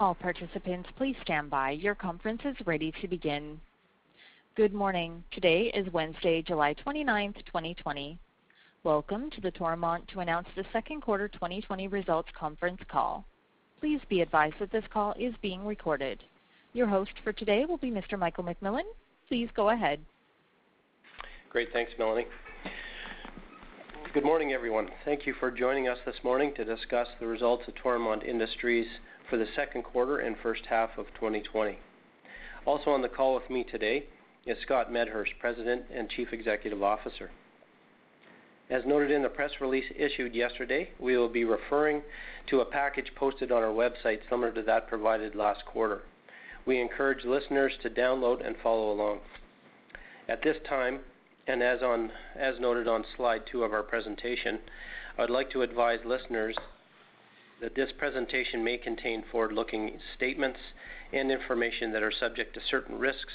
All participants, please stand by. Your conference is ready to begin. Good morning. Today is Wednesday, July 29, 2020. Welcome to the Toromont to announce the second quarter 2020 results conference call. Please be advised that this call is being recorded. Your host for today will be Mr. Michael McMillan. Please go ahead. Great. Thanks, Melanie. Good morning, everyone. Thank you for joining us this morning to discuss the results of Toromont Industries for the second quarter and first half of 2020. Also on the call with me today is Scott Medhurst, President and Chief Executive Officer. As noted in the press release issued yesterday, we will be referring to a package posted on our website similar to that provided last quarter. We encourage listeners to download and follow along. At this time, and as noted on slide 2 of our presentation, I would like to advise listeners that this presentation may contain forward-looking statements and information that are subject to certain risks,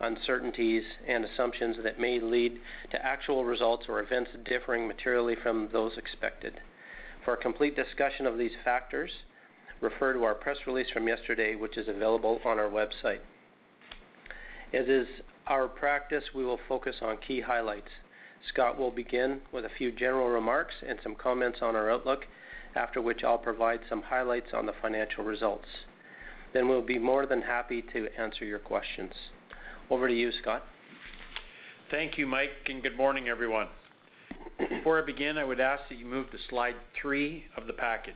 uncertainties, and assumptions that may lead to actual results or events differing materially from those expected. For a complete discussion of these factors, refer to our press release from yesterday, which is available on our website. As is our practice, we will focus on key highlights. Scott will begin with a few general remarks and some comments on our outlook, after which I'll provide some highlights on the financial results. Then we'll be more than happy to answer your questions. Over to you, Scott. Thank you, Mike, and good morning, everyone. Before I begin, I would ask that you move to slide 3 of the package.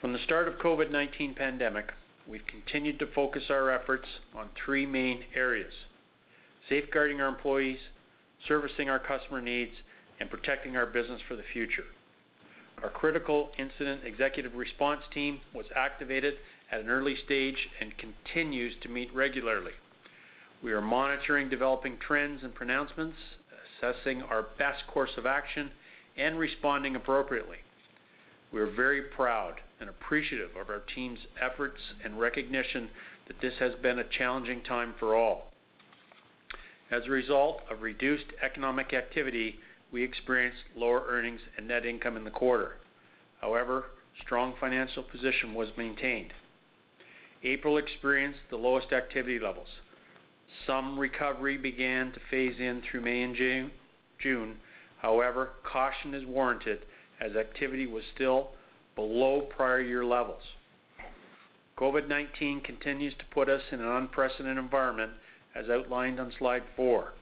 From the start of COVID-19 pandemic, we've continued to focus our efforts on 3 main areas: safeguarding our employees, servicing our customer needs, and protecting our business for the future. Our critical incident executive response team was activated at an early stage and continues to meet regularly. We are monitoring developing trends and pronouncements, assessing our best course of action, and responding appropriately. We are very proud and appreciative of our team's efforts and recognition that this has been a challenging time for all. As a result of reduced economic activity, we experienced lower earnings and net income in the quarter. However, strong financial position was maintained. April experienced the lowest activity levels. Some recovery began to phase in through May and June. However, caution is warranted as activity was still below prior year levels. COVID-19 continues to put us in an unprecedented environment as outlined on slide 4.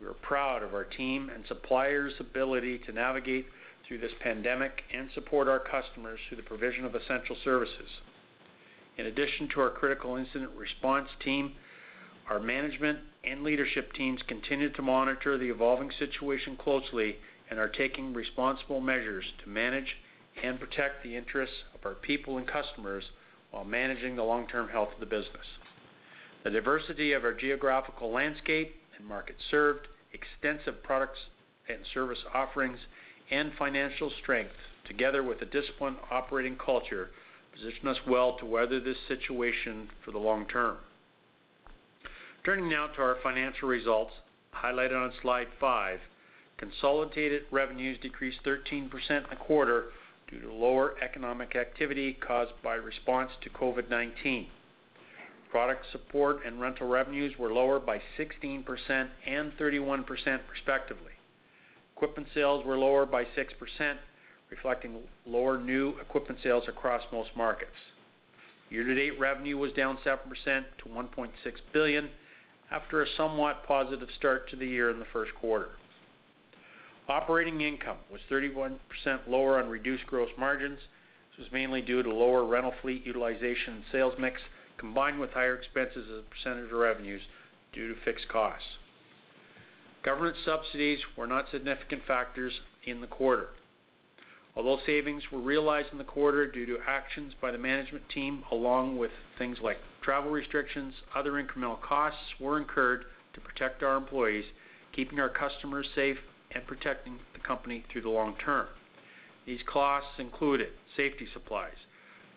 We are proud of our team and suppliers' ability to navigate through this pandemic and support our customers through the provision of essential services. In addition to our critical incident response team, our management and leadership teams continue to monitor the evolving situation closely and are taking responsible measures to manage and protect the interests of our people and customers while managing the long-term health of the business. The diversity of our geographical landscape and market served, extensive products and service offerings, and financial strength, together with a disciplined operating culture, position us well to weather this situation for the long term. Turning now to our financial results, highlighted on slide 5, consolidated revenues decreased 13% in the quarter due to lower economic activity caused by response to COVID-19. Product support and rental revenues were lower by 16% and 31% respectively. Equipment sales were lower by 6%, reflecting lower new equipment sales across most markets. Year-to-date revenue was down 7% to $1.6 billion after a somewhat positive start to the year in the first quarter. Operating income was 31% lower on reduced gross margins. This was mainly due to lower rental fleet utilization and sales mix, combined with higher expenses as a percentage of revenues due to fixed costs. Government subsidies were not significant factors in the quarter. Although savings were realized in the quarter due to actions by the management team, along with things like travel restrictions, other incremental costs were incurred to protect our employees, keeping our customers safe, and protecting the company through the long term. These costs included safety supplies,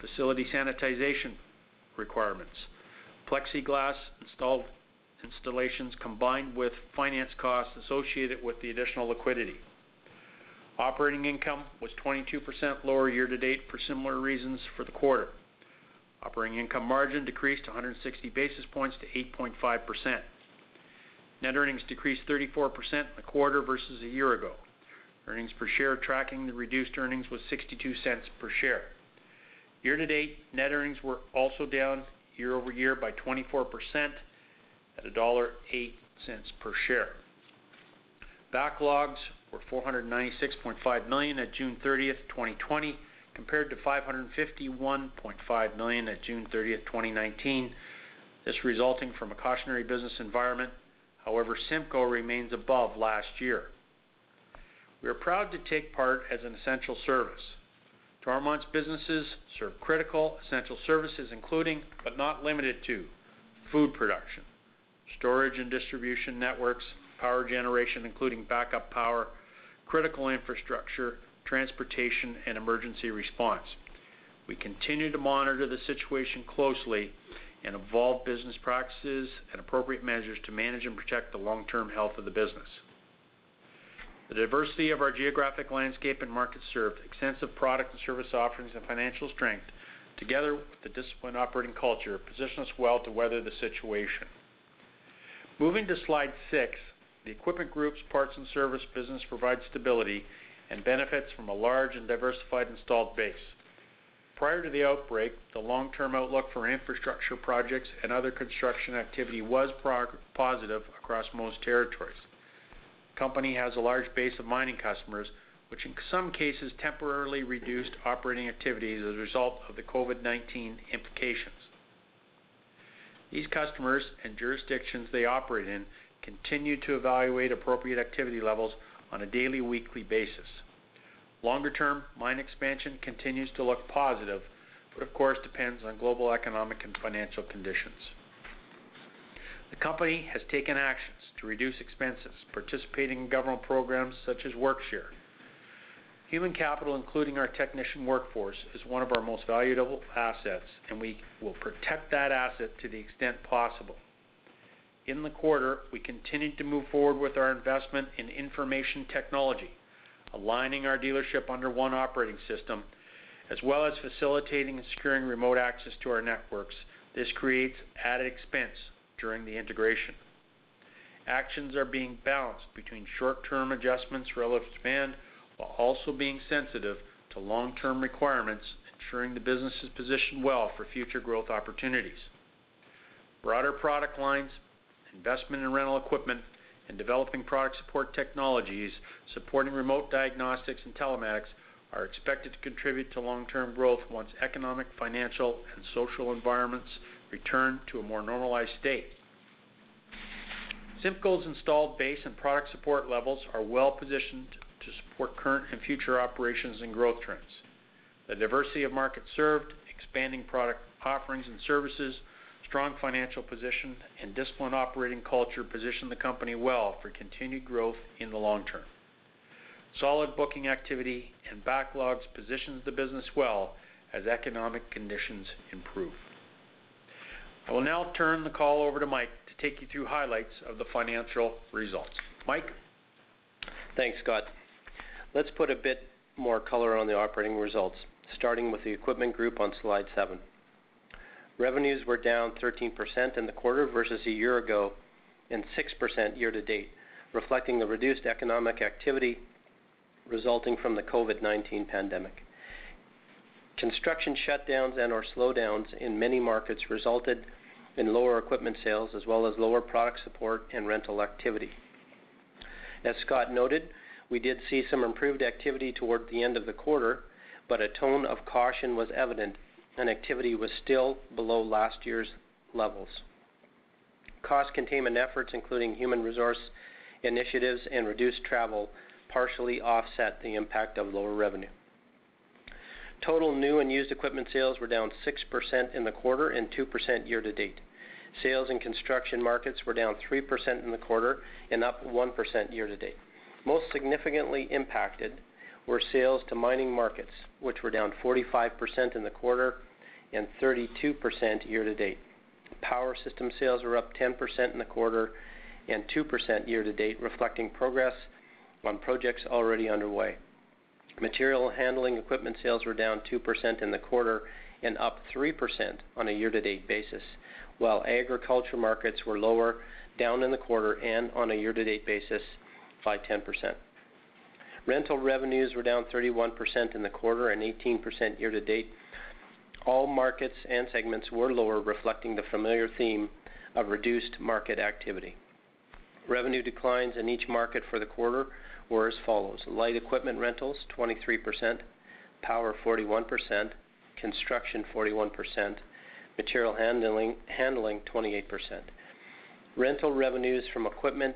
facility sanitization requirements, plexiglass installations, combined with finance costs associated with the additional liquidity. Operating income was 22% lower year-to-date for similar reasons for the quarter. Operating income margin decreased 160 basis points to 8.5%. Net earnings decreased 34% in the quarter versus a year ago. Earnings per share tracking the reduced earnings was 62 cents per share. Year-to-date, net earnings were also down year-over-year by 24% at $1.08 per share. Backlogs were $496.5 million at June 30th, 2020, compared to $551.5 million at June 30th, 2019, this resulting from a cautionary business environment. However, Simcoe remains above last year. We are proud to take part as an essential service. Toromont's businesses serve critical essential services including, but not limited to, food production, storage and distribution networks, power generation including backup power, critical infrastructure, transportation, and emergency response. We continue to monitor the situation closely and evolve business practices and appropriate measures to manage and protect the long-term health of the business. The diversity of our geographic landscape and market served, extensive product and service offerings, and financial strength, together with the disciplined operating culture, position us well to weather the situation. Moving to slide 6, the Equipment Group's parts and service business provides stability and benefits from a large and diversified installed base. Prior to the outbreak, the long-term outlook for infrastructure projects and other construction activity was positive across most territories. The company has a large base of mining customers, which in some cases temporarily reduced operating activities as a result of the COVID-19 implications. These customers and jurisdictions they operate in continue to evaluate appropriate activity levels on a daily, weekly basis. Longer term, mine expansion continues to look positive, but of course depends on global economic and financial conditions. The company has taken actions to reduce expenses, participating in government programs such as WorkShare. Human capital, including our technician workforce, is one of our most valuable assets, and we will protect that asset to the extent possible. In the quarter, we continued to move forward with our investment in information technology, aligning our dealership under one operating system, as well as facilitating and securing remote access to our networks. This creates added expense during the integration. Actions are being balanced between short-term adjustments relative to demand, while also being sensitive to long-term requirements, ensuring the business is positioned well for future growth opportunities. Broader product lines, investment in rental equipment, and developing product support technologies, supporting remote diagnostics and telematics are expected to contribute to long-term growth once economic, financial, and social environments return to a more normalized state. Simcoe's installed base and product support levels are well positioned to support current and future operations and growth trends. The diversity of markets served, expanding product offerings and services, strong financial position, and disciplined operating culture position the company well for continued growth in the long term. Solid booking activity and backlogs positions the business well as economic conditions improve. I will now turn the call over to Mike to take you through highlights of the financial results. Mike? Thanks, Scott. Let's put a bit more color on the operating results, starting with the Equipment Group on slide 7. Revenues were down 13% in the quarter versus a year ago and 6% year-to-date, reflecting the reduced economic activity resulting from the COVID-19 pandemic. Construction shutdowns and/or slowdowns in many markets resulted in lower equipment sales as well as lower product support and rental activity. As Scott noted, we did see some improved activity toward the end of the quarter, but a tone of caution was evident, and activity was still below last year's levels. Cost containment efforts, including human resource initiatives and reduced travel, partially offset the impact of lower revenue. Total new and used equipment sales were down 6% in the quarter and 2% year-to-date. Sales in construction markets were down 3% in the quarter and up 1% year-to-date. Most significantly impacted were sales to mining markets, which were down 45% in the quarter and 32% year-to-date. Power system sales were up 10% in the quarter and 2% year-to-date, reflecting progress on projects already underway. Material handling equipment sales were down 2% in the quarter and up 3% on a year-to-date basis, while agriculture markets were lower, down in the quarter and on a year-to-date basis by 10%. Rental revenues were down 31% in the quarter and 18% year-to-date. All markets and segments were lower, reflecting the familiar theme of reduced market activity. Revenue declines in each market for the quarter were as follows: light equipment rentals 23%, power 41%, construction 41%, material handling 28%. Rental revenues from equipment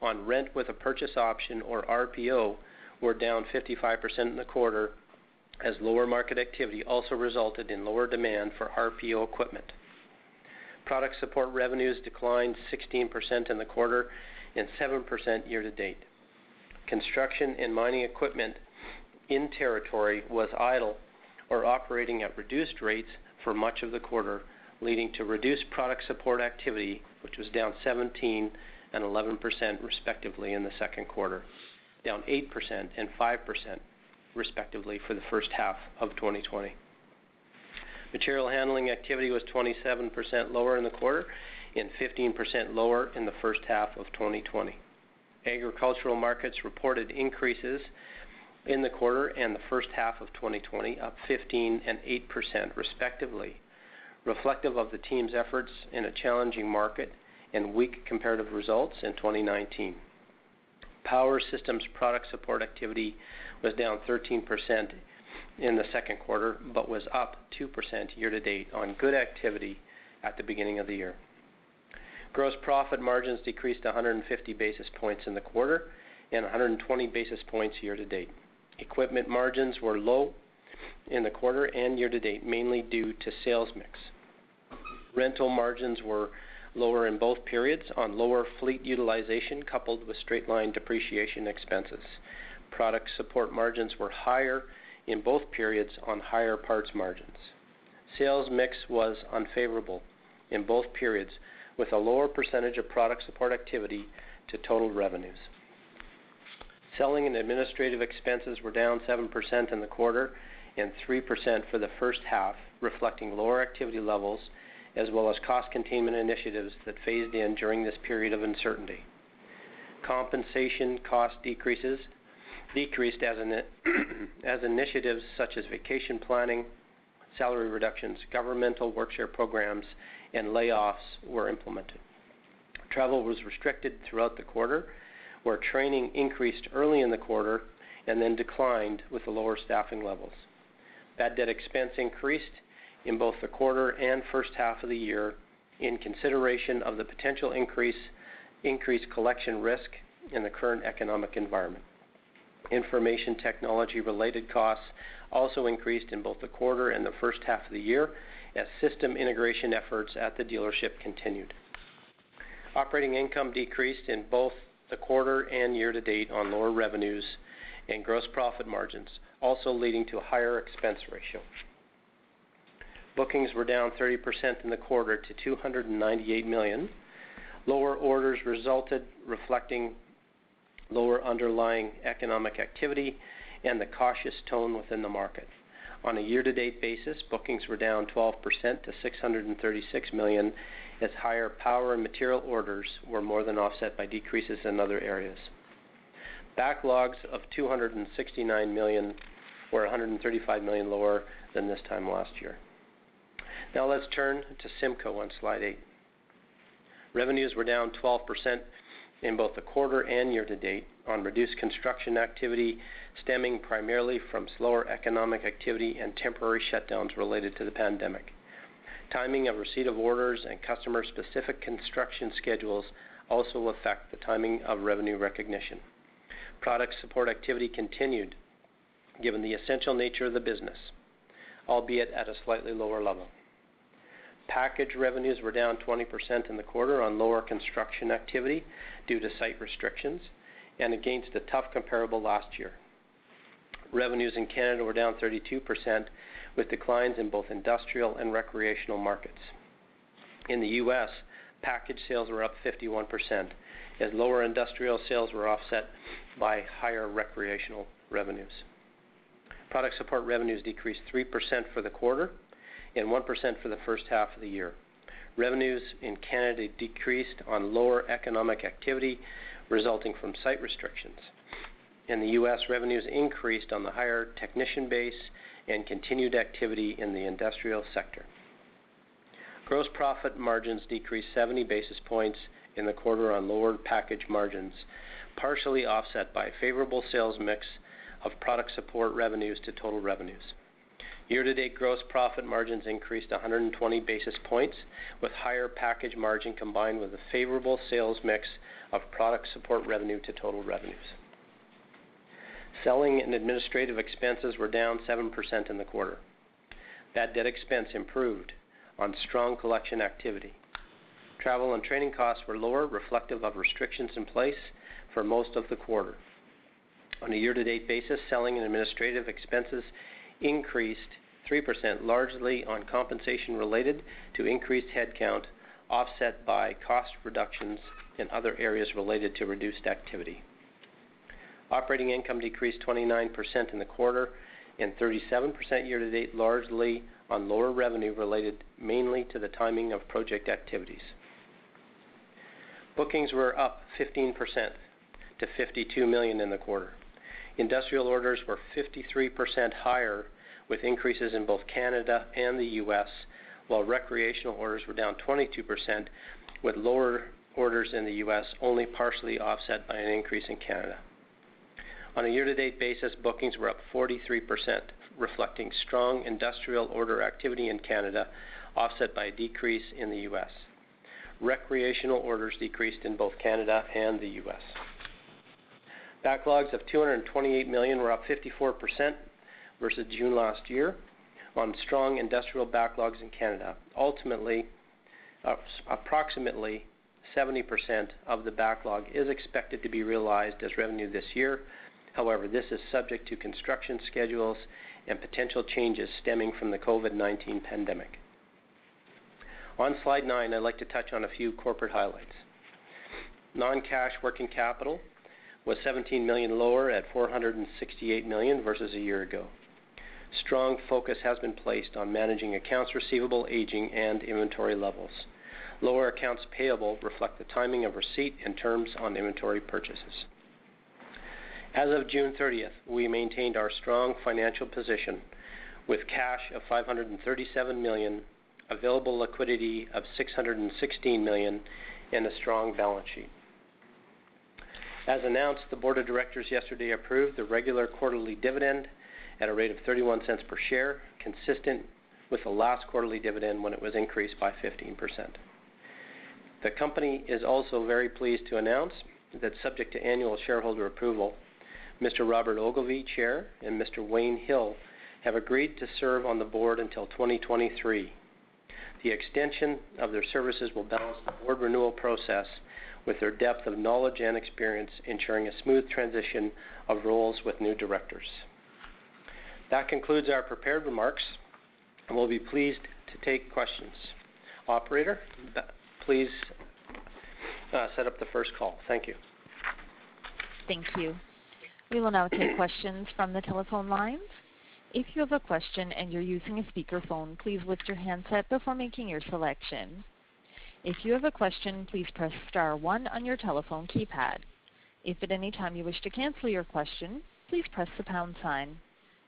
on rent with a purchase option, or RPO, were down 55% in the quarter, as lower market activity also resulted in lower demand for RPO equipment. Product support revenues declined 16% in the quarter and 7% year-to-date. Construction and mining equipment in territory was idle or operating at reduced rates for much of the quarter, leading to reduced product support activity, which was down 17% and 11% respectively in the second quarter, down 8% and 5% respectively for the first half of 2020. Material handling activity was 27% lower in the quarter and 15% lower in the first half of 2020. Agricultural markets reported increases in the quarter and the first half of 2020, up 15 and 8% respectively, reflective of the team's efforts in a challenging market and weak comparative results in 2019. Power systems product support activity was down 13% in the second quarter, but was up 2% year-to-date on good activity at the beginning of the year. Gross profit margins decreased 150 basis points in the quarter and 120 basis points year-to-date. Equipment margins were low in the quarter and year-to-date, mainly due to sales mix. Rental margins were lower in both periods on lower fleet utilization coupled with straight-line depreciation expenses. Product support margins were higher in both periods on higher parts margins. Sales mix was unfavorable in both periods, with a lower percentage of product support activity to total revenues. Selling and administrative expenses were down 7% in the quarter and 3% for the first half, reflecting lower activity levels as well as cost containment initiatives that phased in during this period of uncertainty. Compensation cost decreased as initiatives such as vacation planning, salary reductions, governmental workshare programs, and layoffs were implemented. Travel was restricted throughout the quarter, where training increased early in the quarter and then declined with the lower staffing levels. Bad debt expense increased in both the quarter and first half of the year in consideration of the potential increased collection risk in the current economic environment. Information technology-related costs also increased in both the quarter and the first half of the year as system integration efforts at the dealership continued. Operating income decreased in both the quarter and year-to-date on lower revenues and gross profit margins, also leading to a higher expense ratio. Bookings were down 30% in the quarter to $298 million. Lower orders resulted, reflecting lower underlying economic activity and the cautious tone within the market. On a year-to-date basis, bookings were down 12% to $636 million, as higher power and material orders were more than offset by decreases in other areas. Backlogs of $269 million were $135 million lower than this time last year. Now let's turn to Simcoe on slide 8. Revenues were down 12% in both the quarter and year-to-date on reduced construction activity stemming primarily from slower economic activity and temporary shutdowns related to the pandemic. Timing of receipt of orders and customer-specific construction schedules also affect the timing of revenue recognition. Product support activity continued given the essential nature of the business. albeit at a slightly lower level. Package revenues were down 20% in the quarter on lower construction activity due to site restrictions and against a tough comparable last year. Revenues in Canada were down 32% with declines in both industrial and recreational markets. In the U.S., package sales were up 51% as lower industrial sales were offset by higher recreational revenues. Product support revenues decreased 3% for the quarter and 1% for the first half of the year. Revenues in Canada decreased on lower economic activity resulting from site restrictions. In the U.S., revenues increased on the higher technician base and continued activity in the industrial sector. Gross profit margins decreased 70 basis points in the quarter on lower package margins, partially offset by favorable sales mix of product support revenues to total revenues. Year-to-date gross profit margins increased 120 basis points, with higher package margin combined with a favorable sales mix of product support revenue to total revenues. Selling and administrative expenses were down 7% in the quarter. Bad debt expense improved on strong collection activity. Travel and training costs were lower, reflective of restrictions in place for most of the quarter. On a year-to-date basis, selling and administrative expenses increased 3%, largely on compensation related to increased headcount, offset by cost reductions in other areas related to reduced activity. Operating income decreased 29% in the quarter and 37% year-to-date, largely on lower revenue related mainly to the timing of project activities. Bookings were up 15% to $52 million in the quarter. Industrial orders were 53% higher, with increases in both Canada and the U.S., while recreational orders were down 22%, with lower orders in the U.S. only partially offset by an increase in Canada. On a year-to-date basis, bookings were up 43%, reflecting strong industrial order activity in Canada, offset by a decrease in the U.S. Recreational orders decreased in both Canada and the U.S. Backlogs of $228 million were up 54% versus June last year on strong industrial backlogs in Canada. Ultimately, approximately 70% of the backlog is expected to be realized as revenue this year. However, this is subject to construction schedules and potential changes stemming from the COVID-19 pandemic. On slide 9, I'd like to touch on a few corporate highlights. Non-cash working capital was $17 million lower at $468 million versus a year ago. Strong focus has been placed on managing accounts receivable, aging, and inventory levels. Lower accounts payable reflect the timing of receipt and terms on inventory purchases. As of June 30th, we maintained our strong financial position with cash of $537 million, available liquidity of $616 million, and a strong balance sheet. As announced, the Board of Directors yesterday approved the regular quarterly dividend at a rate of 31 cents per share, consistent with the last quarterly dividend when it was increased by 15%. The company is also very pleased to announce that, subject to annual shareholder approval, Mr. Robert Ogilvie, Chair, and Mr. Wayne Hill have agreed to serve on the Board until 2023. The extension of their services will balance the Board renewal process with their depth of knowledge and experience, ensuring a smooth transition of roles with new directors. That concludes our prepared remarks, and we'll be pleased to take questions. Operator, please set up the first call. Thank you. Thank you. We will now take questions from the telephone lines. If you have a question and you're using a speakerphone, please lift your handset before making your selection. If you have a question, please press star 1 on your telephone keypad. If at any time you wish to cancel your question, please press the pound sign.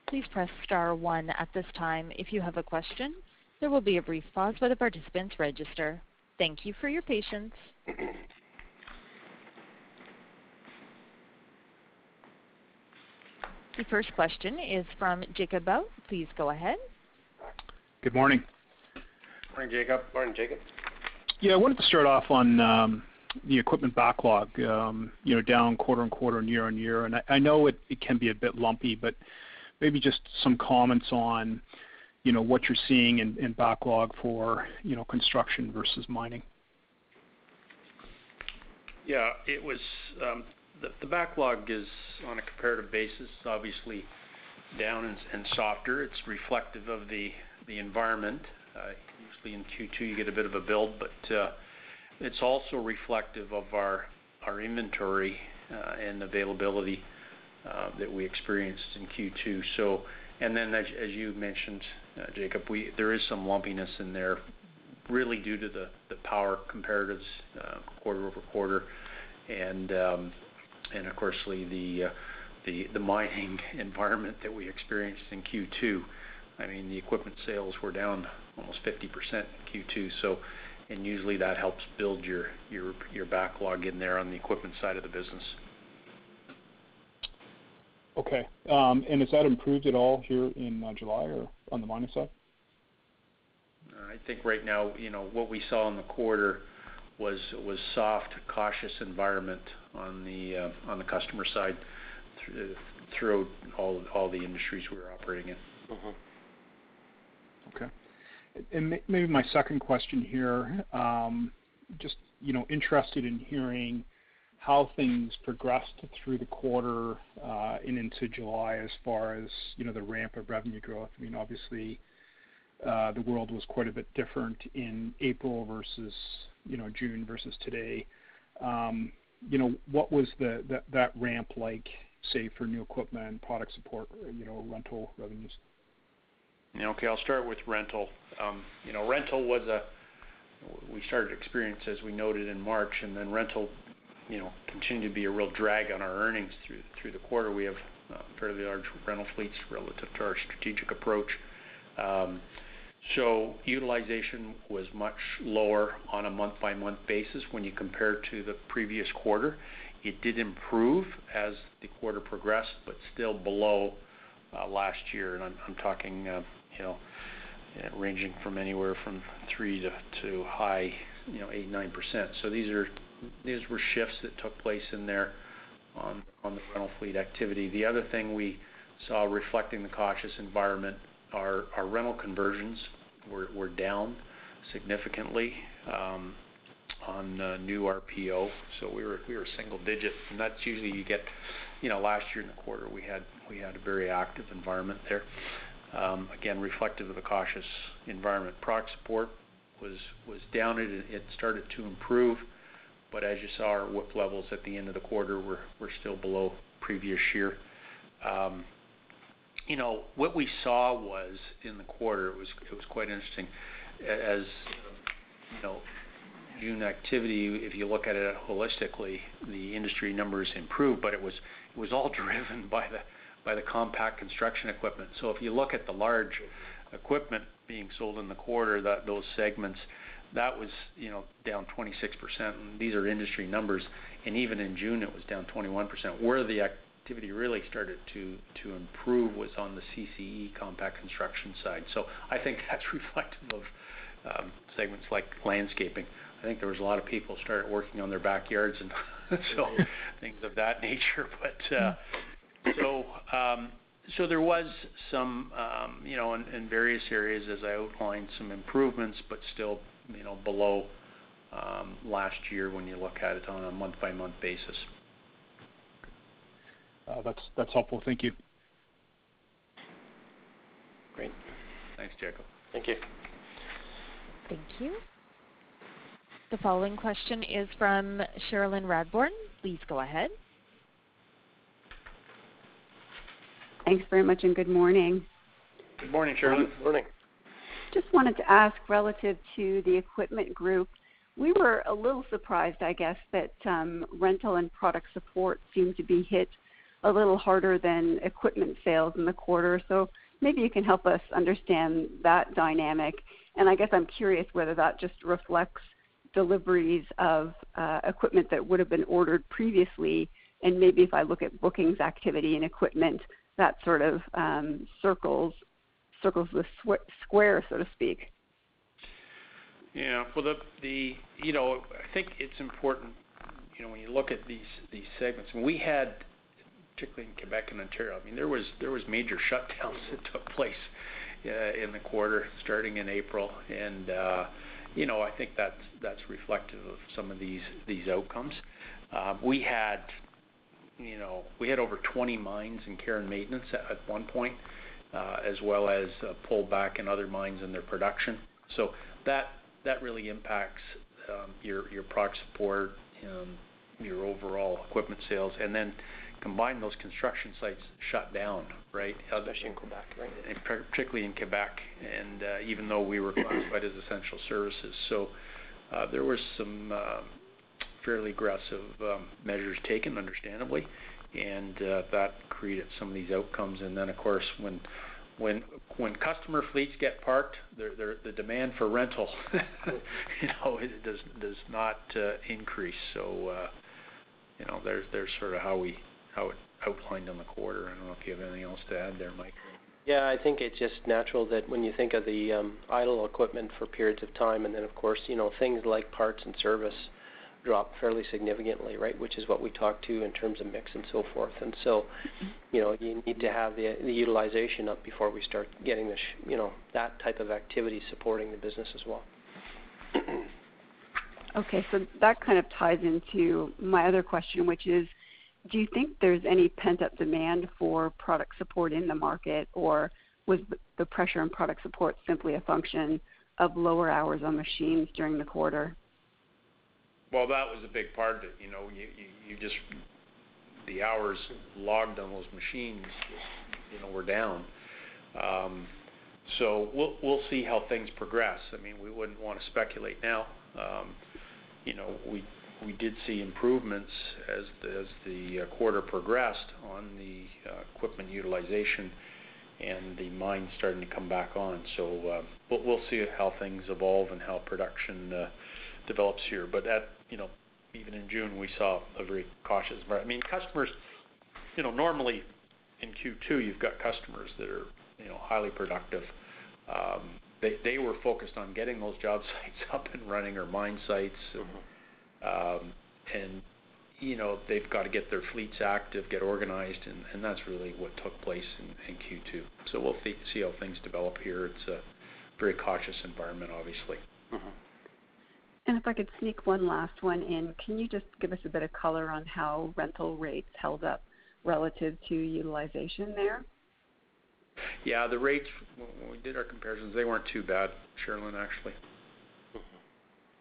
Please press star 1 at this time if you have a question. There will be a brief pause while the participants register. Thank you for your patience. The first question is from Jacob Bow. Please go ahead. Good morning. Morning, Jacob. Morning, Jacob. Yeah, I wanted to start off on the equipment backlog, down quarter on quarter and year on year. And I know it can be a bit lumpy, but maybe just some comments on, you know, what you're seeing in backlog for, you know, construction versus mining. Yeah, it was the backlog is on a comparative basis obviously down and softer. It's reflective of the environment. Usually in Q2 you get a bit of a build, but it's also reflective of our inventory and availability that we experienced in Q2. So, and then as you mentioned, Jacob, there is some lumpiness in there, really due to the power comparatives quarter over quarter, and of course the mining environment that we experienced in Q2. I mean, the equipment sales were down almost 50% in Q2. So, and usually that helps build your backlog in there on the equipment side of the business. Okay, and has that improved at all here in July or on the mining side? I think right now, you know, what we saw in the quarter was soft, cautious environment on the customer side throughout all the industries we were operating in. Uh-huh. Okay. And maybe my second question here, just, you know, interested in hearing how things progressed through the quarter and into July as far as, you know, the ramp of revenue growth. I mean, obviously, the world was quite a bit different in April versus, you know, June versus today. You know, what was that ramp like, say, for new equipment, product support, you know, rental revenues? Okay, I'll start with rental. You know, rental we started to experience, as we noted, in March, and then rental, you know, continued to be a real drag on our earnings through the quarter. We have fairly large rental fleets relative to our strategic approach. So utilization was much lower on a month-by-month basis when you compare to the previous quarter. It did improve as the quarter progressed, but still below last year. And I'm talking, you know, ranging from anywhere from 3 to high, you know, 8-9%. So these were shifts that took place in there on the rental fleet activity. The other thing we saw reflecting the cautious environment, our rental conversions were down significantly on new RPO. So we were single digit, and that's usually you get, you know, last year in the quarter we had a very active environment there. Again, reflective of the cautious environment. Product support was down. It started to improve, but as you saw, our WIP levels at the end of the quarter were still below previous year. You know, what we saw was in the quarter, it was quite interesting. As you know, June activity, if you look at it holistically, the industry numbers improved, but it was all driven by the compact construction equipment. So if you look at the large equipment being sold in the quarter, those segments, that was, you know, down 26%. And these are industry numbers, and even in June it was down 21%. Where the activity really started to improve was on the CCE compact construction side. So I think that's reflective of segments like landscaping. I think there was a lot of people started working on their backyards and so things of that nature. But so there was some, you know, in various areas, as I outlined, some improvements, but still, you know, below last year when you look at it on a month-by-month basis. That's helpful. Thank you. Great. Thanks, Jacob. Thank you. Thank you. The following question is from Sherilyn Radbourne. Please go ahead. Thanks very much, and good morning. Good morning, Sherilyn. Good morning. Just wanted to ask relative to the equipment group, we were a little surprised, I guess, that rental and product support seemed to be hit a little harder than equipment sales in the quarter. So maybe you can help us understand that dynamic. And I guess I'm curious whether that just reflects deliveries of equipment that would have been ordered previously. And maybe if I look at bookings activity and equipment, that sort of circles the square, so to speak. Yeah, well, the you know, I think it's important, you know, when you look at these segments. And we had, particularly in Quebec and Ontario, I mean, there was major shutdowns that took place in the quarter starting in April, and you know, I think that's reflective of some of these outcomes. We had over 20 mines in care and maintenance at one point, as well as pullback in other mines in their production. So that really impacts your product support, your overall equipment sales, and then combine those construction sites shut down, right? Especially in Quebec, right? And particularly in Quebec, and even though we were classified as essential services. So there was some fairly aggressive measures taken, understandably, and that created some of these outcomes. And then, of course, when customer fleets get parked, the demand for rental, it does not increase. So, there's sort of how it outlined in the quarter. I don't know if you have anything else to add there, Mike. Yeah, I think it's just natural that when you think of the idle equipment for periods of time, and then of course, things like parts and service drop fairly significantly, right? Which is what we talked to in terms of mix and so forth. And so, you need to have the utilization up before we start getting this, that type of activity supporting the business as well. Okay, so that kind of ties into my other question, which is, do you think there's any pent-up demand for product support in the market, or was the pressure on product support simply a function of lower hours on machines during the quarter? Well, that was a big part of it. You just, the hours logged on those machines, were down. So we'll see how things progress. I mean, we wouldn't want to speculate now. We did see improvements as the quarter progressed on the equipment utilization and the mines starting to come back on. So, but we'll see how things evolve and how production develops here. But even in June, we saw a very cautious market. I mean, customers, normally in Q2 you've got customers that are highly productive. They were focused on getting those job sites up and running, or mine sites. Mm-hmm. And they've got to get their fleets active, get organized, and that's really what took place in Q2. So we'll see how things develop here. It's a very cautious environment, obviously. Mm-hmm. And if I could sneak one last one in, can you just give us a bit of color on how rental rates held up relative to utilization there? Yeah, the rates, when we did our comparisons, they weren't too bad, Sherilyn, actually.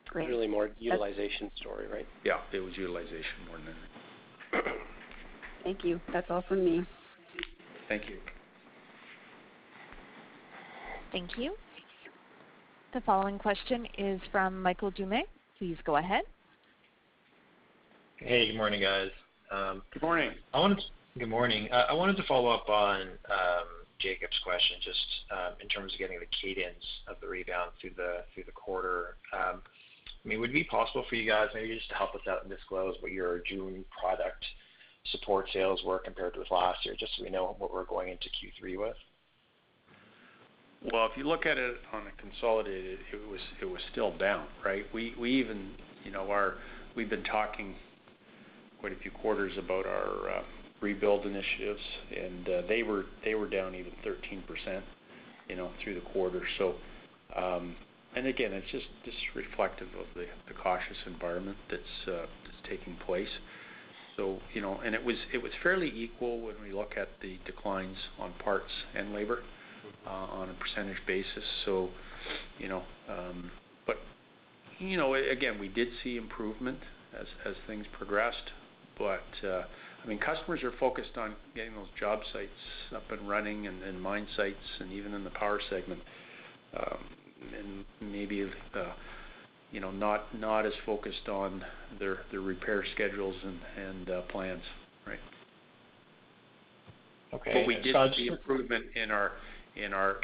Great. Really more utilization story, right? Yeah, it was utilization more than anything. Thank you. That's all from me. Thank you. Thank you. The following question is from Michael Dume. Please go ahead. Hey, good morning, guys. Good morning. Good morning. I wanted to follow up on Jacob's question, just in terms of getting the cadence of the rebound through the quarter. I mean, would it be possible for you guys maybe just to help us out and disclose what your June product support sales were compared with last year, just so we know what we're going into Q3 with? Well, if you look at it on a consolidated, it was still down, right? We even, we've been talking quite a few quarters about our rebuild initiatives, and they were down even 13%, through the quarter. So. And again, it's just reflective of the cautious environment that's taking place. So, and it was fairly equal when we look at the declines on parts and labor on a percentage basis. So, but, again, we did see improvement as things progressed. But, customers are focused on getting those job sites up and running, and mine sites, and even in the power segment. And maybe, not as focused on their repair schedules and plans, right? Okay. But we did see improvement in our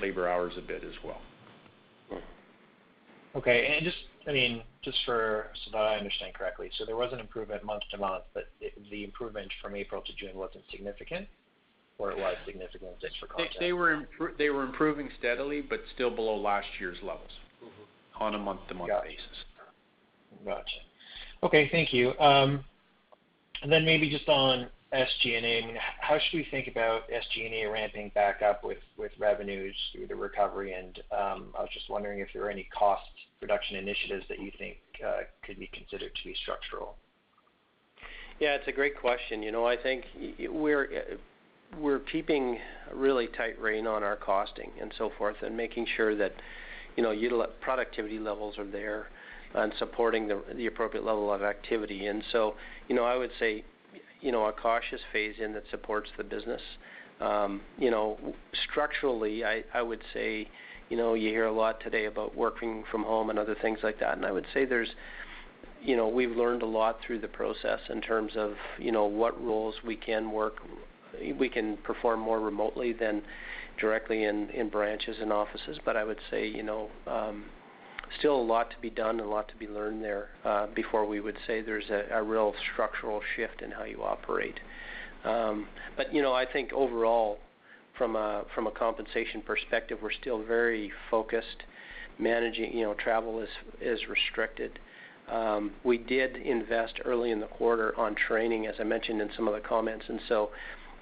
labor hours a bit as well. Okay, and just for so that I understand correctly, so there was an improvement month to month, but the improvement from April to June wasn't significant. Or it was significant, just for context. They were improving steadily, but still below last year's levels on a month-to-month basis. Gotcha. Okay, thank you. And then maybe just on SG&A, I mean, how should we think about SG&A ramping back up with revenues through the recovery? And I was just wondering if there are any cost reduction initiatives that you think could be considered to be structural. Yeah, it's a great question. You know, I think we're keeping a really tight rein on our costing and so forth, and making sure that, you know, productivity levels are there and supporting the appropriate level of activity. And so, you know, I would say, you know, a cautious phase-in that supports the business. You know, structurally, I would say, you know, you hear a lot today about working from home and other things like that, and I would say there's, you know, we've learned a lot through the process in terms of, you know, what roles we can perform more remotely than directly in branches and offices. But I would say, you know, still a lot to be done and a lot to be learned there before we would say there's a real structural shift in how you operate. But, you know, I think overall from a compensation perspective, we're still very focused, managing, you know, travel is restricted. We did invest early in the quarter on training, as I mentioned in some of the comments. And so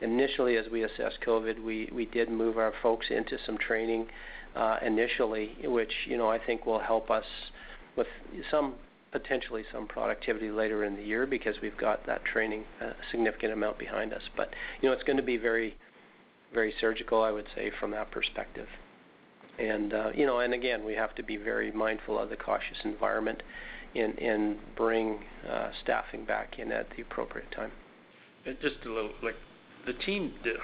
initially, as we assessed COVID, we did move our folks into some training initially, which, you know, I think will help us with potentially some productivity later in the year, because we've got that training significant amount behind us. But, you know, it's going to be very, very surgical, I would say, from that perspective. And, you know, and again, we have to be very mindful of the cautious environment and bring staffing back in at the appropriate time. And just a little, like, the team, did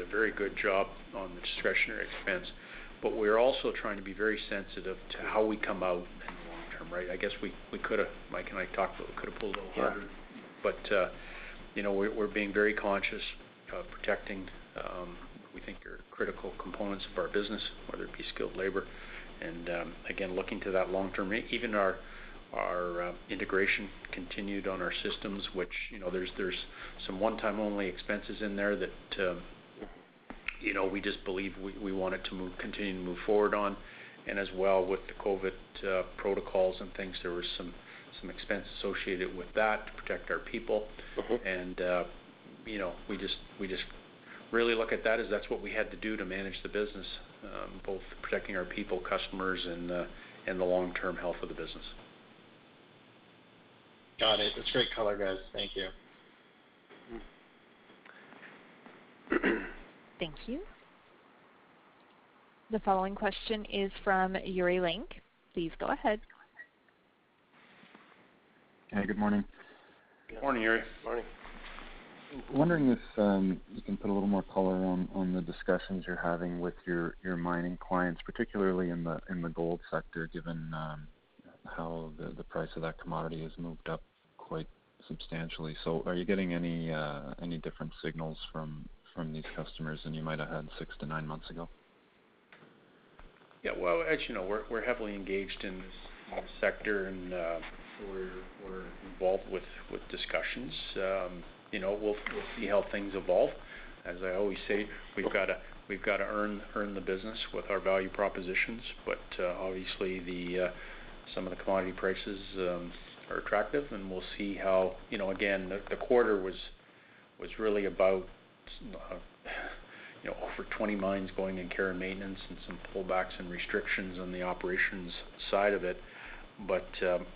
a very good job on the discretionary expense, but we're also trying to be very sensitive to how we come out in the long term, right? I guess we could have, Mike and I talked about, we could have pulled a little harder, but, you know, we're being very conscious of protecting we think are critical components of our business, whether it be skilled labor, and, again, looking to that long term. Even our integration continued on our systems, which, you know, there's some one-time only expenses in there that, you know, we just believe we want it to continue to move forward on. And as well with the COVID protocols and things, there was some expense associated with that to protect our people. And, you know, we just really look at that as that's what we had to do to manage the business, both protecting our people, customers, and the long-term health of the business. Got it. That's great color, guys. Thank you. Thank you. The following question is from Yuri Link. Please go ahead. Hey, good morning. Good morning, Yuri. Good morning. Wondering if you can put a little more color on the discussions you're having with your mining clients, particularly in the gold sector, given how the price of that commodity has moved up quite substantially. So are you getting any different signals from these customers than you might have had 6 to 9 months ago? Yeah, well, as you know, we're heavily engaged in this sector, and we're involved with discussions. You know, we'll see how things evolve. As I always say, we've got to earn the business with our value propositions, but obviously some of the commodity prices are attractive, and we'll see how, you know, again, the quarter was really about, you know, over 20 mines going in care and maintenance, and some pullbacks and restrictions on the operations side of it. But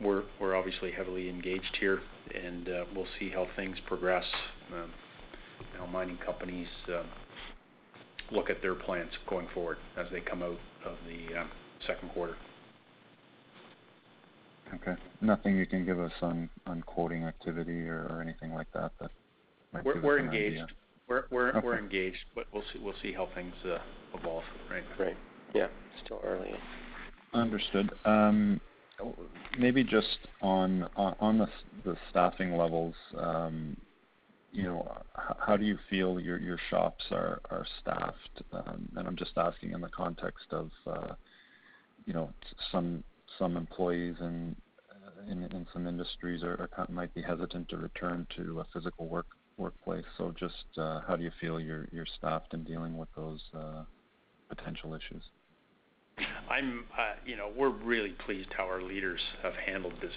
we're obviously heavily engaged here, and we'll see how things progress, how mining companies look at their plans going forward as they come out of the second quarter. Okay. Nothing you can give us on quoting activity or anything like that. That we're engaged. Idea. We're engaged, but we'll see how things evolve. Right. Right. Yeah. Still early. Understood. Maybe just on the staffing levels. You know, how do you feel your shops are staffed? And I'm just asking in the context of you know, some employees in some industries might be hesitant to return to a physical workplace. So just how do you feel you're staffed in dealing with those potential issues? I'm, you know, we're really pleased how our leaders have handled this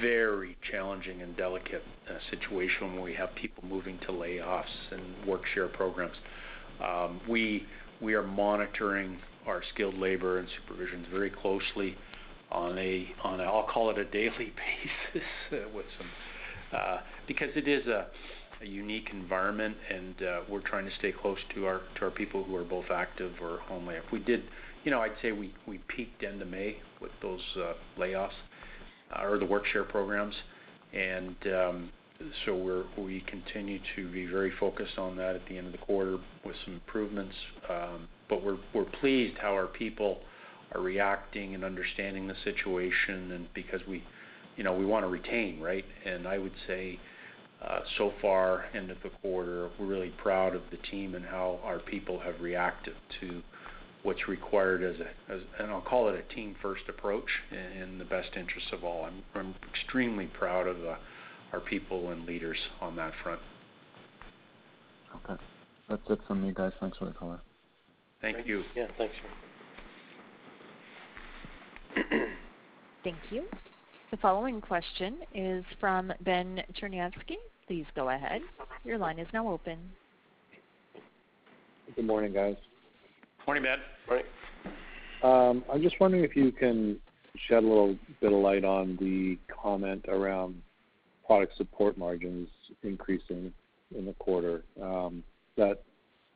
very challenging and delicate situation where we have people moving to layoffs and work share programs. We are monitoring our skilled labor and supervisions very closely on a I'll call it a daily basis with some because it is a unique environment, and we're trying to stay close to our people who are both active or home layoff. We did, I'd say we peaked end of May with those layoffs or the work share programs, and so we continue to be very focused on that at the end of the quarter with some improvements. But we're pleased how our people are reacting and understanding the situation, and because we want to retain, right? And I would say so far end of the quarter, we're really proud of the team and how our people have reacted to what's required and I'll call it a team-first approach in the best interests of all. I'm extremely proud of our people and leaders on that front. Okay. That's it from me, guys. Thanks for the call. Thank you. Yeah, thanks. Thank you. The following question is from Ben Cherniawski. Please go ahead. Your line is now open. Good morning, guys. Morning, Ben. Morning. I'm just wondering if you can shed a little bit of light on the comment around product support margins increasing in the quarter. That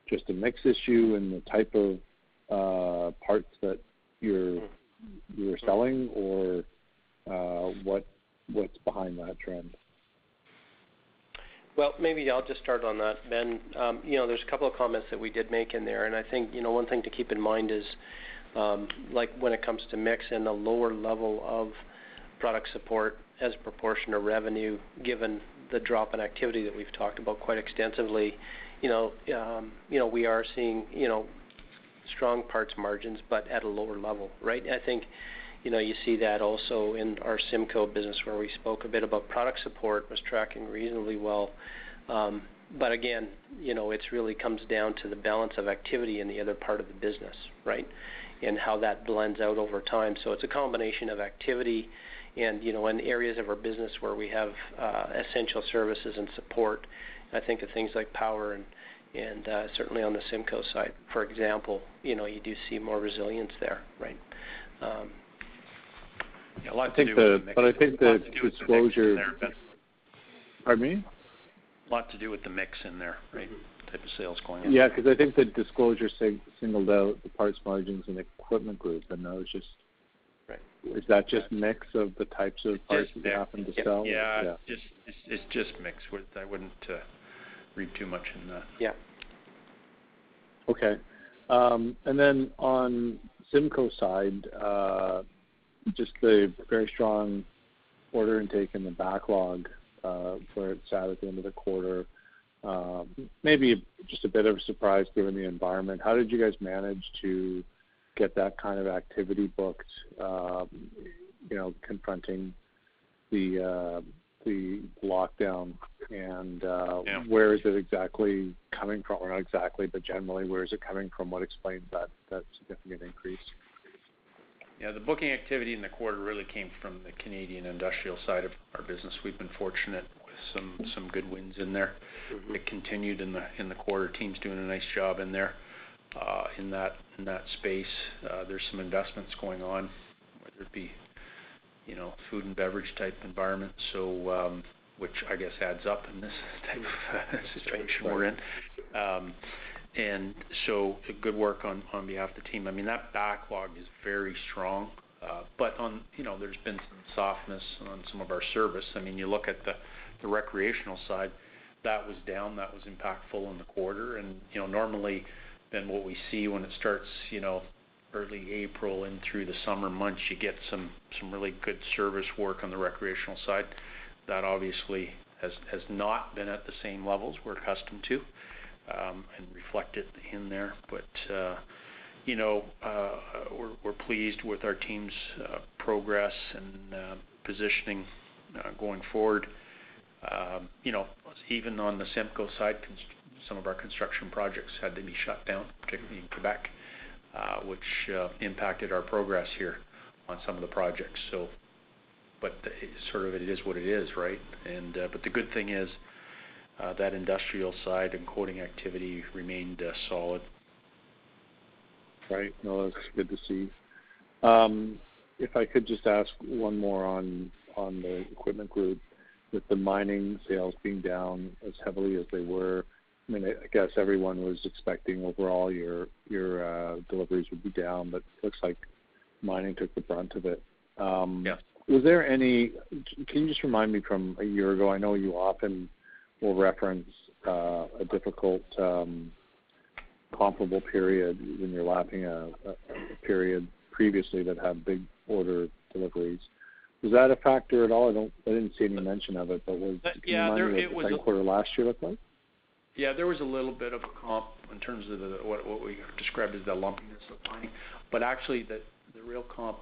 just a mix issue and the type of parts that you're selling, or what's behind that trend? Well, maybe I'll just start on that, Ben. There's a couple of comments that we did make in there, and I think, one thing to keep in mind is, like when it comes to mix and the lower level of product support as a proportion of revenue, given the drop in activity that we've talked about quite extensively, we are seeing, strong parts margins, but at a lower level, right? I think, you see that also in our Simcoe business, where we spoke a bit about product support was tracking reasonably well. But again, it really comes down to the balance of activity in the other part of the business, right? And how that blends out over time. So it's a combination of activity and, in areas of our business where we have essential services and support. I think of things like power and certainly on the Simcoe side, for example, you do see more resilience there, right? I think the disclosure. Pardon me? A lot to do with the mix in there, right? Mm-hmm. Type of sales going on. Yeah, because I think the disclosure singled out the parts margins and equipment group, and I was just. Right. Is that just mix of the types of parts that happen to sell? Yeah, yeah. It's just mix. I wouldn't read too much in that. Yeah. Okay. And then on Simcoe side, just the very strong order intake and the backlog where it sat at the end of the quarter. Maybe just a bit of a surprise given the environment. How did you guys manage to get that kind of activity booked, confronting the lockdown, and where is it exactly coming from, or not exactly, but generally where is it coming from? What explains that significant increase? Yeah, the booking activity in the quarter really came from the Canadian industrial side of our business. We've been fortunate with some good wins in there. Mm-hmm. It continued in the quarter. Team's doing a nice job in there. In that space, there's some investments going on, whether it be, food and beverage type environment. So, which I guess adds up in this type of situation we're in. And so good work on behalf of the team. I mean, that backlog is very strong, but on, there's been some softness on some of our service. I mean, you look at the recreational side, that was down, that was impactful in the quarter. And, normally then what we see when it starts, early April and through the summer months, you get some really good service work on the recreational side. That obviously has not been at the same levels we're accustomed to. And reflect it in there, but we're pleased with our team's progress and positioning going forward. Even on the Simcoe side, some of our construction projects had to be shut down, particularly in Quebec, which impacted our progress here on some of the projects. So but sort of it is what it is, right? And but the good thing is that industrial side and quoting activity remained solid. Right. No, that's good to see. If I could just ask one more on the equipment group, with the mining sales being down as heavily as they were, I mean, I guess everyone was expecting overall your deliveries would be down, but it looks like mining took the brunt of it. Yeah. Was there any? Can you just remind me from a year ago? I know you often will reference a difficult comparable period when you're lapping a period previously that had big order deliveries. Was that a factor at all? I didn't see any mention of it, but was the second quarter last year look like? Yeah, there was a little bit of a comp in terms of what we described as the lumpiness of mining, but actually the real comp,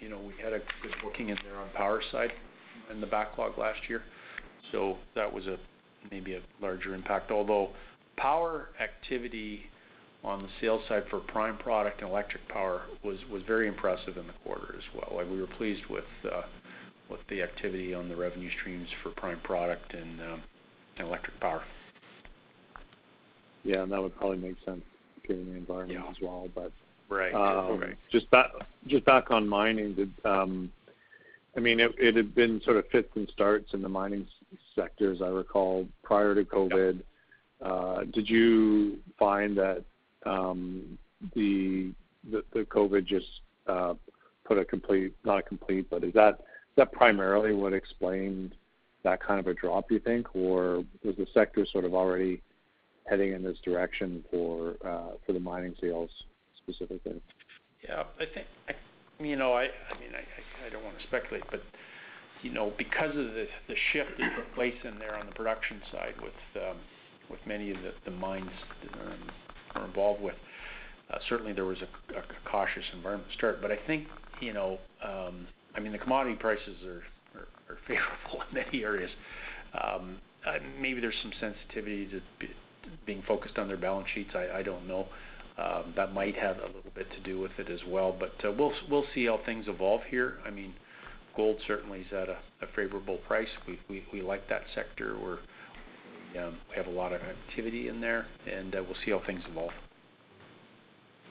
you know, we had a good booking in there on power side in the backlog last year, so that was maybe a larger impact. Although power activity on the sales side for prime product and electric power was very impressive in the quarter as well. Like, we were pleased with the activity on the revenue streams for prime product and electric power. Yeah, and that would probably make sense given the environment as well. But right. Just back on mining. I mean, it had been sort of fits and starts in the mining sector, as I recall, prior to COVID. Yep. Did you find that the COVID just put not a complete, but is that primarily what explained that kind of a drop, you think, or was the sector sort of already heading in this direction for the mining sales specifically? Yeah, I think I don't want to speculate, but you know, because of the shift that took place in there on the production side with many of the mines are involved with, certainly there was a cautious environment start. But I think, you know, the commodity prices are favorable in many areas. Maybe there's some sensitivity to being focused on their balance sheets. I don't know. That might have a little bit to do with it as well. But we'll see how things evolve here. I mean, gold certainly is at a favorable price. We like that sector. We have a lot of activity in there, and we'll see how things evolve.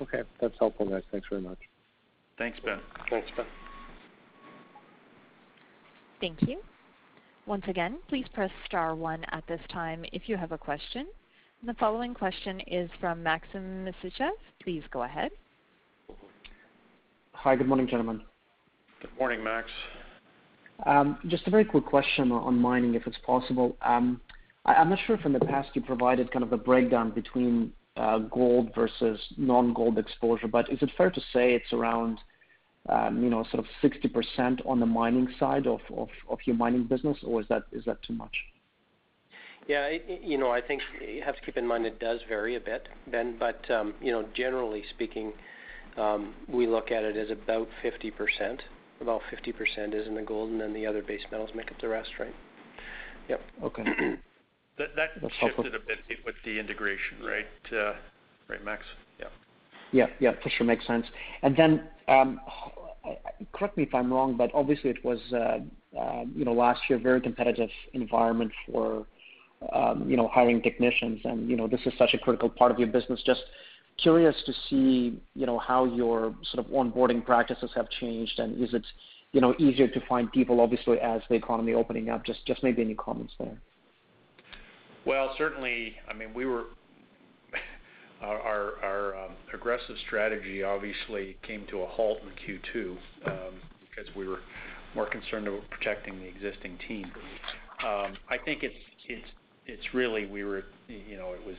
Okay, that's helpful, guys. Thanks very much. Thanks, Ben. Thank you. Once again, please press *1 at this time if you have a question. And the following question is from Maxim Mesechev. Please go ahead. Hi, good morning, gentlemen. Good morning, Max. Just a very quick question on mining, if it's possible. I'm not sure if in the past you provided kind of the breakdown between gold versus non-gold exposure, but is it fair to say it's around, sort of 60% on the mining side of your mining business, or is that too much? Yeah, I think you have to keep in mind it does vary a bit, Ben, but, generally speaking, we look at it as about 50%. About 50% is in the gold, and then the other base metals make up the rest, right? Yep. Okay. That shifted a bit with the integration, right? Right, Max? Yeah, for sure, makes sense. And then, correct me if I'm wrong, but obviously it was, last year very competitive environment for, hiring technicians, and this is such a critical part of your business. Just curious to see, how your sort of onboarding practices have changed, and is it, easier to find people, obviously, as the economy opening up? Just maybe any comments there. Well, certainly, I mean, we were our aggressive strategy obviously came to a halt in Q2 because we were more concerned about protecting the existing team. I think it's really it was,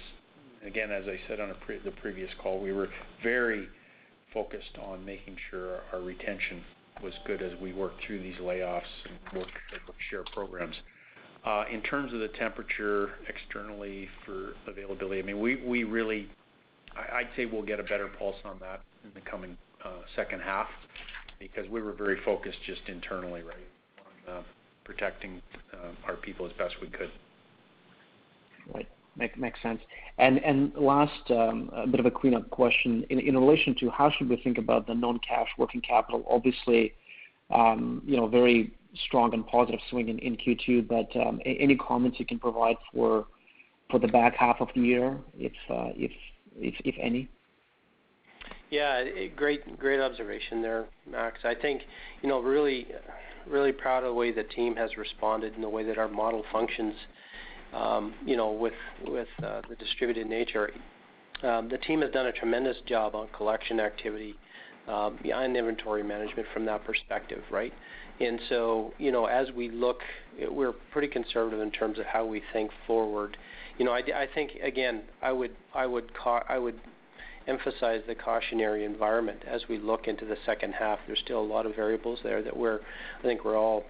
again, as I said on the previous call, we were very focused on making sure our retention was good as we worked through these layoffs and worked with share programs. In terms of the temperature externally for availability, I mean, we really, I'd say we'll get a better pulse on that in the coming second half, because we were very focused just internally, right, on protecting our people as best we could. Right, makes sense. And last, a bit of a cleanup question in relation to how should we think about the non-cash working capital? Obviously, very strong and positive swing in Q2, but any comments you can provide for the back half of the year, if any? Yeah, great observation there, Max. I think, really proud of the way the team has responded and the way that our model functions, with the distributed nature. The team has done a tremendous job on collection activity, behind inventory management from that perspective, right? And so, as we look, we're pretty conservative in terms of how we think forward. I think, again, I would emphasize the cautionary environment as we look into the second half. There's still a lot of variables there that I think we're all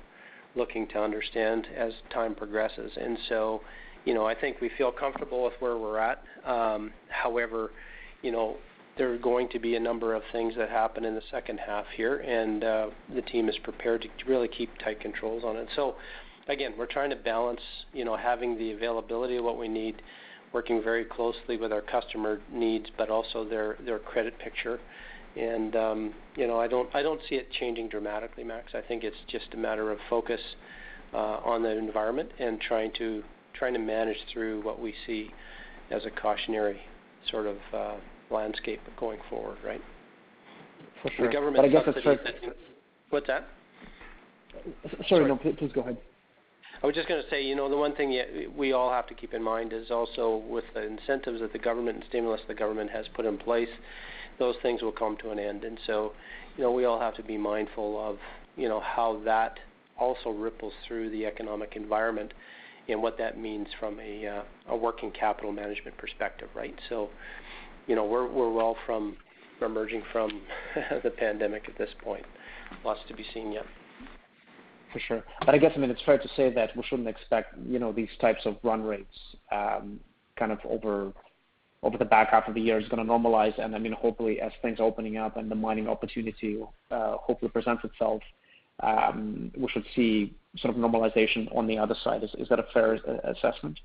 looking to understand as time progresses. And so, I think we feel comfortable with where we're at. However, there are going to be a number of things that happen in the second half here, and the team is prepared to really keep tight controls on it. So, again, we're trying to balance, having the availability of what we need, working very closely with our customer needs, but also their credit picture. And I don't see it changing dramatically, Max. I think it's just a matter of focus on the environment and trying to manage through what we see as a cautionary sort of landscape going forward, right? For sure. The government. But I guess what's that? Sorry, no, please go ahead. I was just going to say, the one thing we all have to keep in mind is also with the incentives that the government and stimulus the government has put in place, those things will come to an end. And so, we all have to be mindful of, how that also ripples through the economic environment and what that means from a working capital management perspective, right? So, we're well from emerging from the pandemic at this point. Lots to be seen yet. For sure. But I guess, it's fair to say that we shouldn't expect, these types of run rates kind of over the back half of the year is going to normalize. And, hopefully as things are opening up and the mining opportunity hopefully presents itself, we should see sort of normalization on the other side. Is that a fair assessment?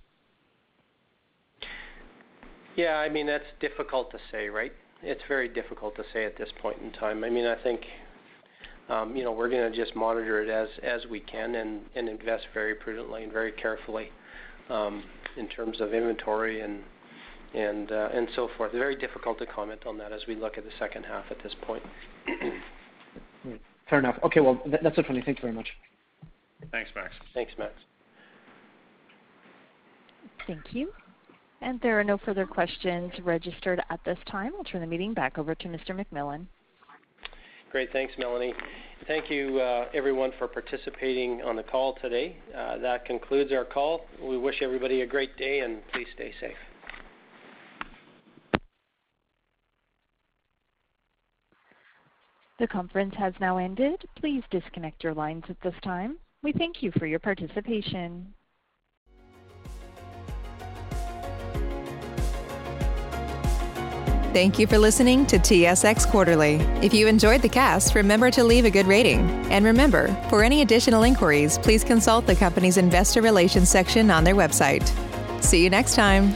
Yeah, that's difficult to say, right? It's very difficult to say at this point in time. I think... we're going to just monitor it as we can and invest very prudently and very carefully in terms of inventory and so forth. Very difficult to comment on that as we look at the second half at this point. Fair enough. Okay, well, that's it for me. Thank you very much. Thanks, Max. Thank you. And there are no further questions registered at this time. I'll turn the meeting back over to Mr. McMillan. Great. Thanks, Melanie. Thank you, everyone, for participating on the call today. That concludes our call. We wish everybody a great day, and please stay safe. The conference has now ended. Please disconnect your lines at this time. We thank you for your participation. Thank you for listening to TSX Quarterly. If you enjoyed the cast, remember to leave a good rating. And remember, for any additional inquiries, please consult the company's investor relations section on their website. See you next time.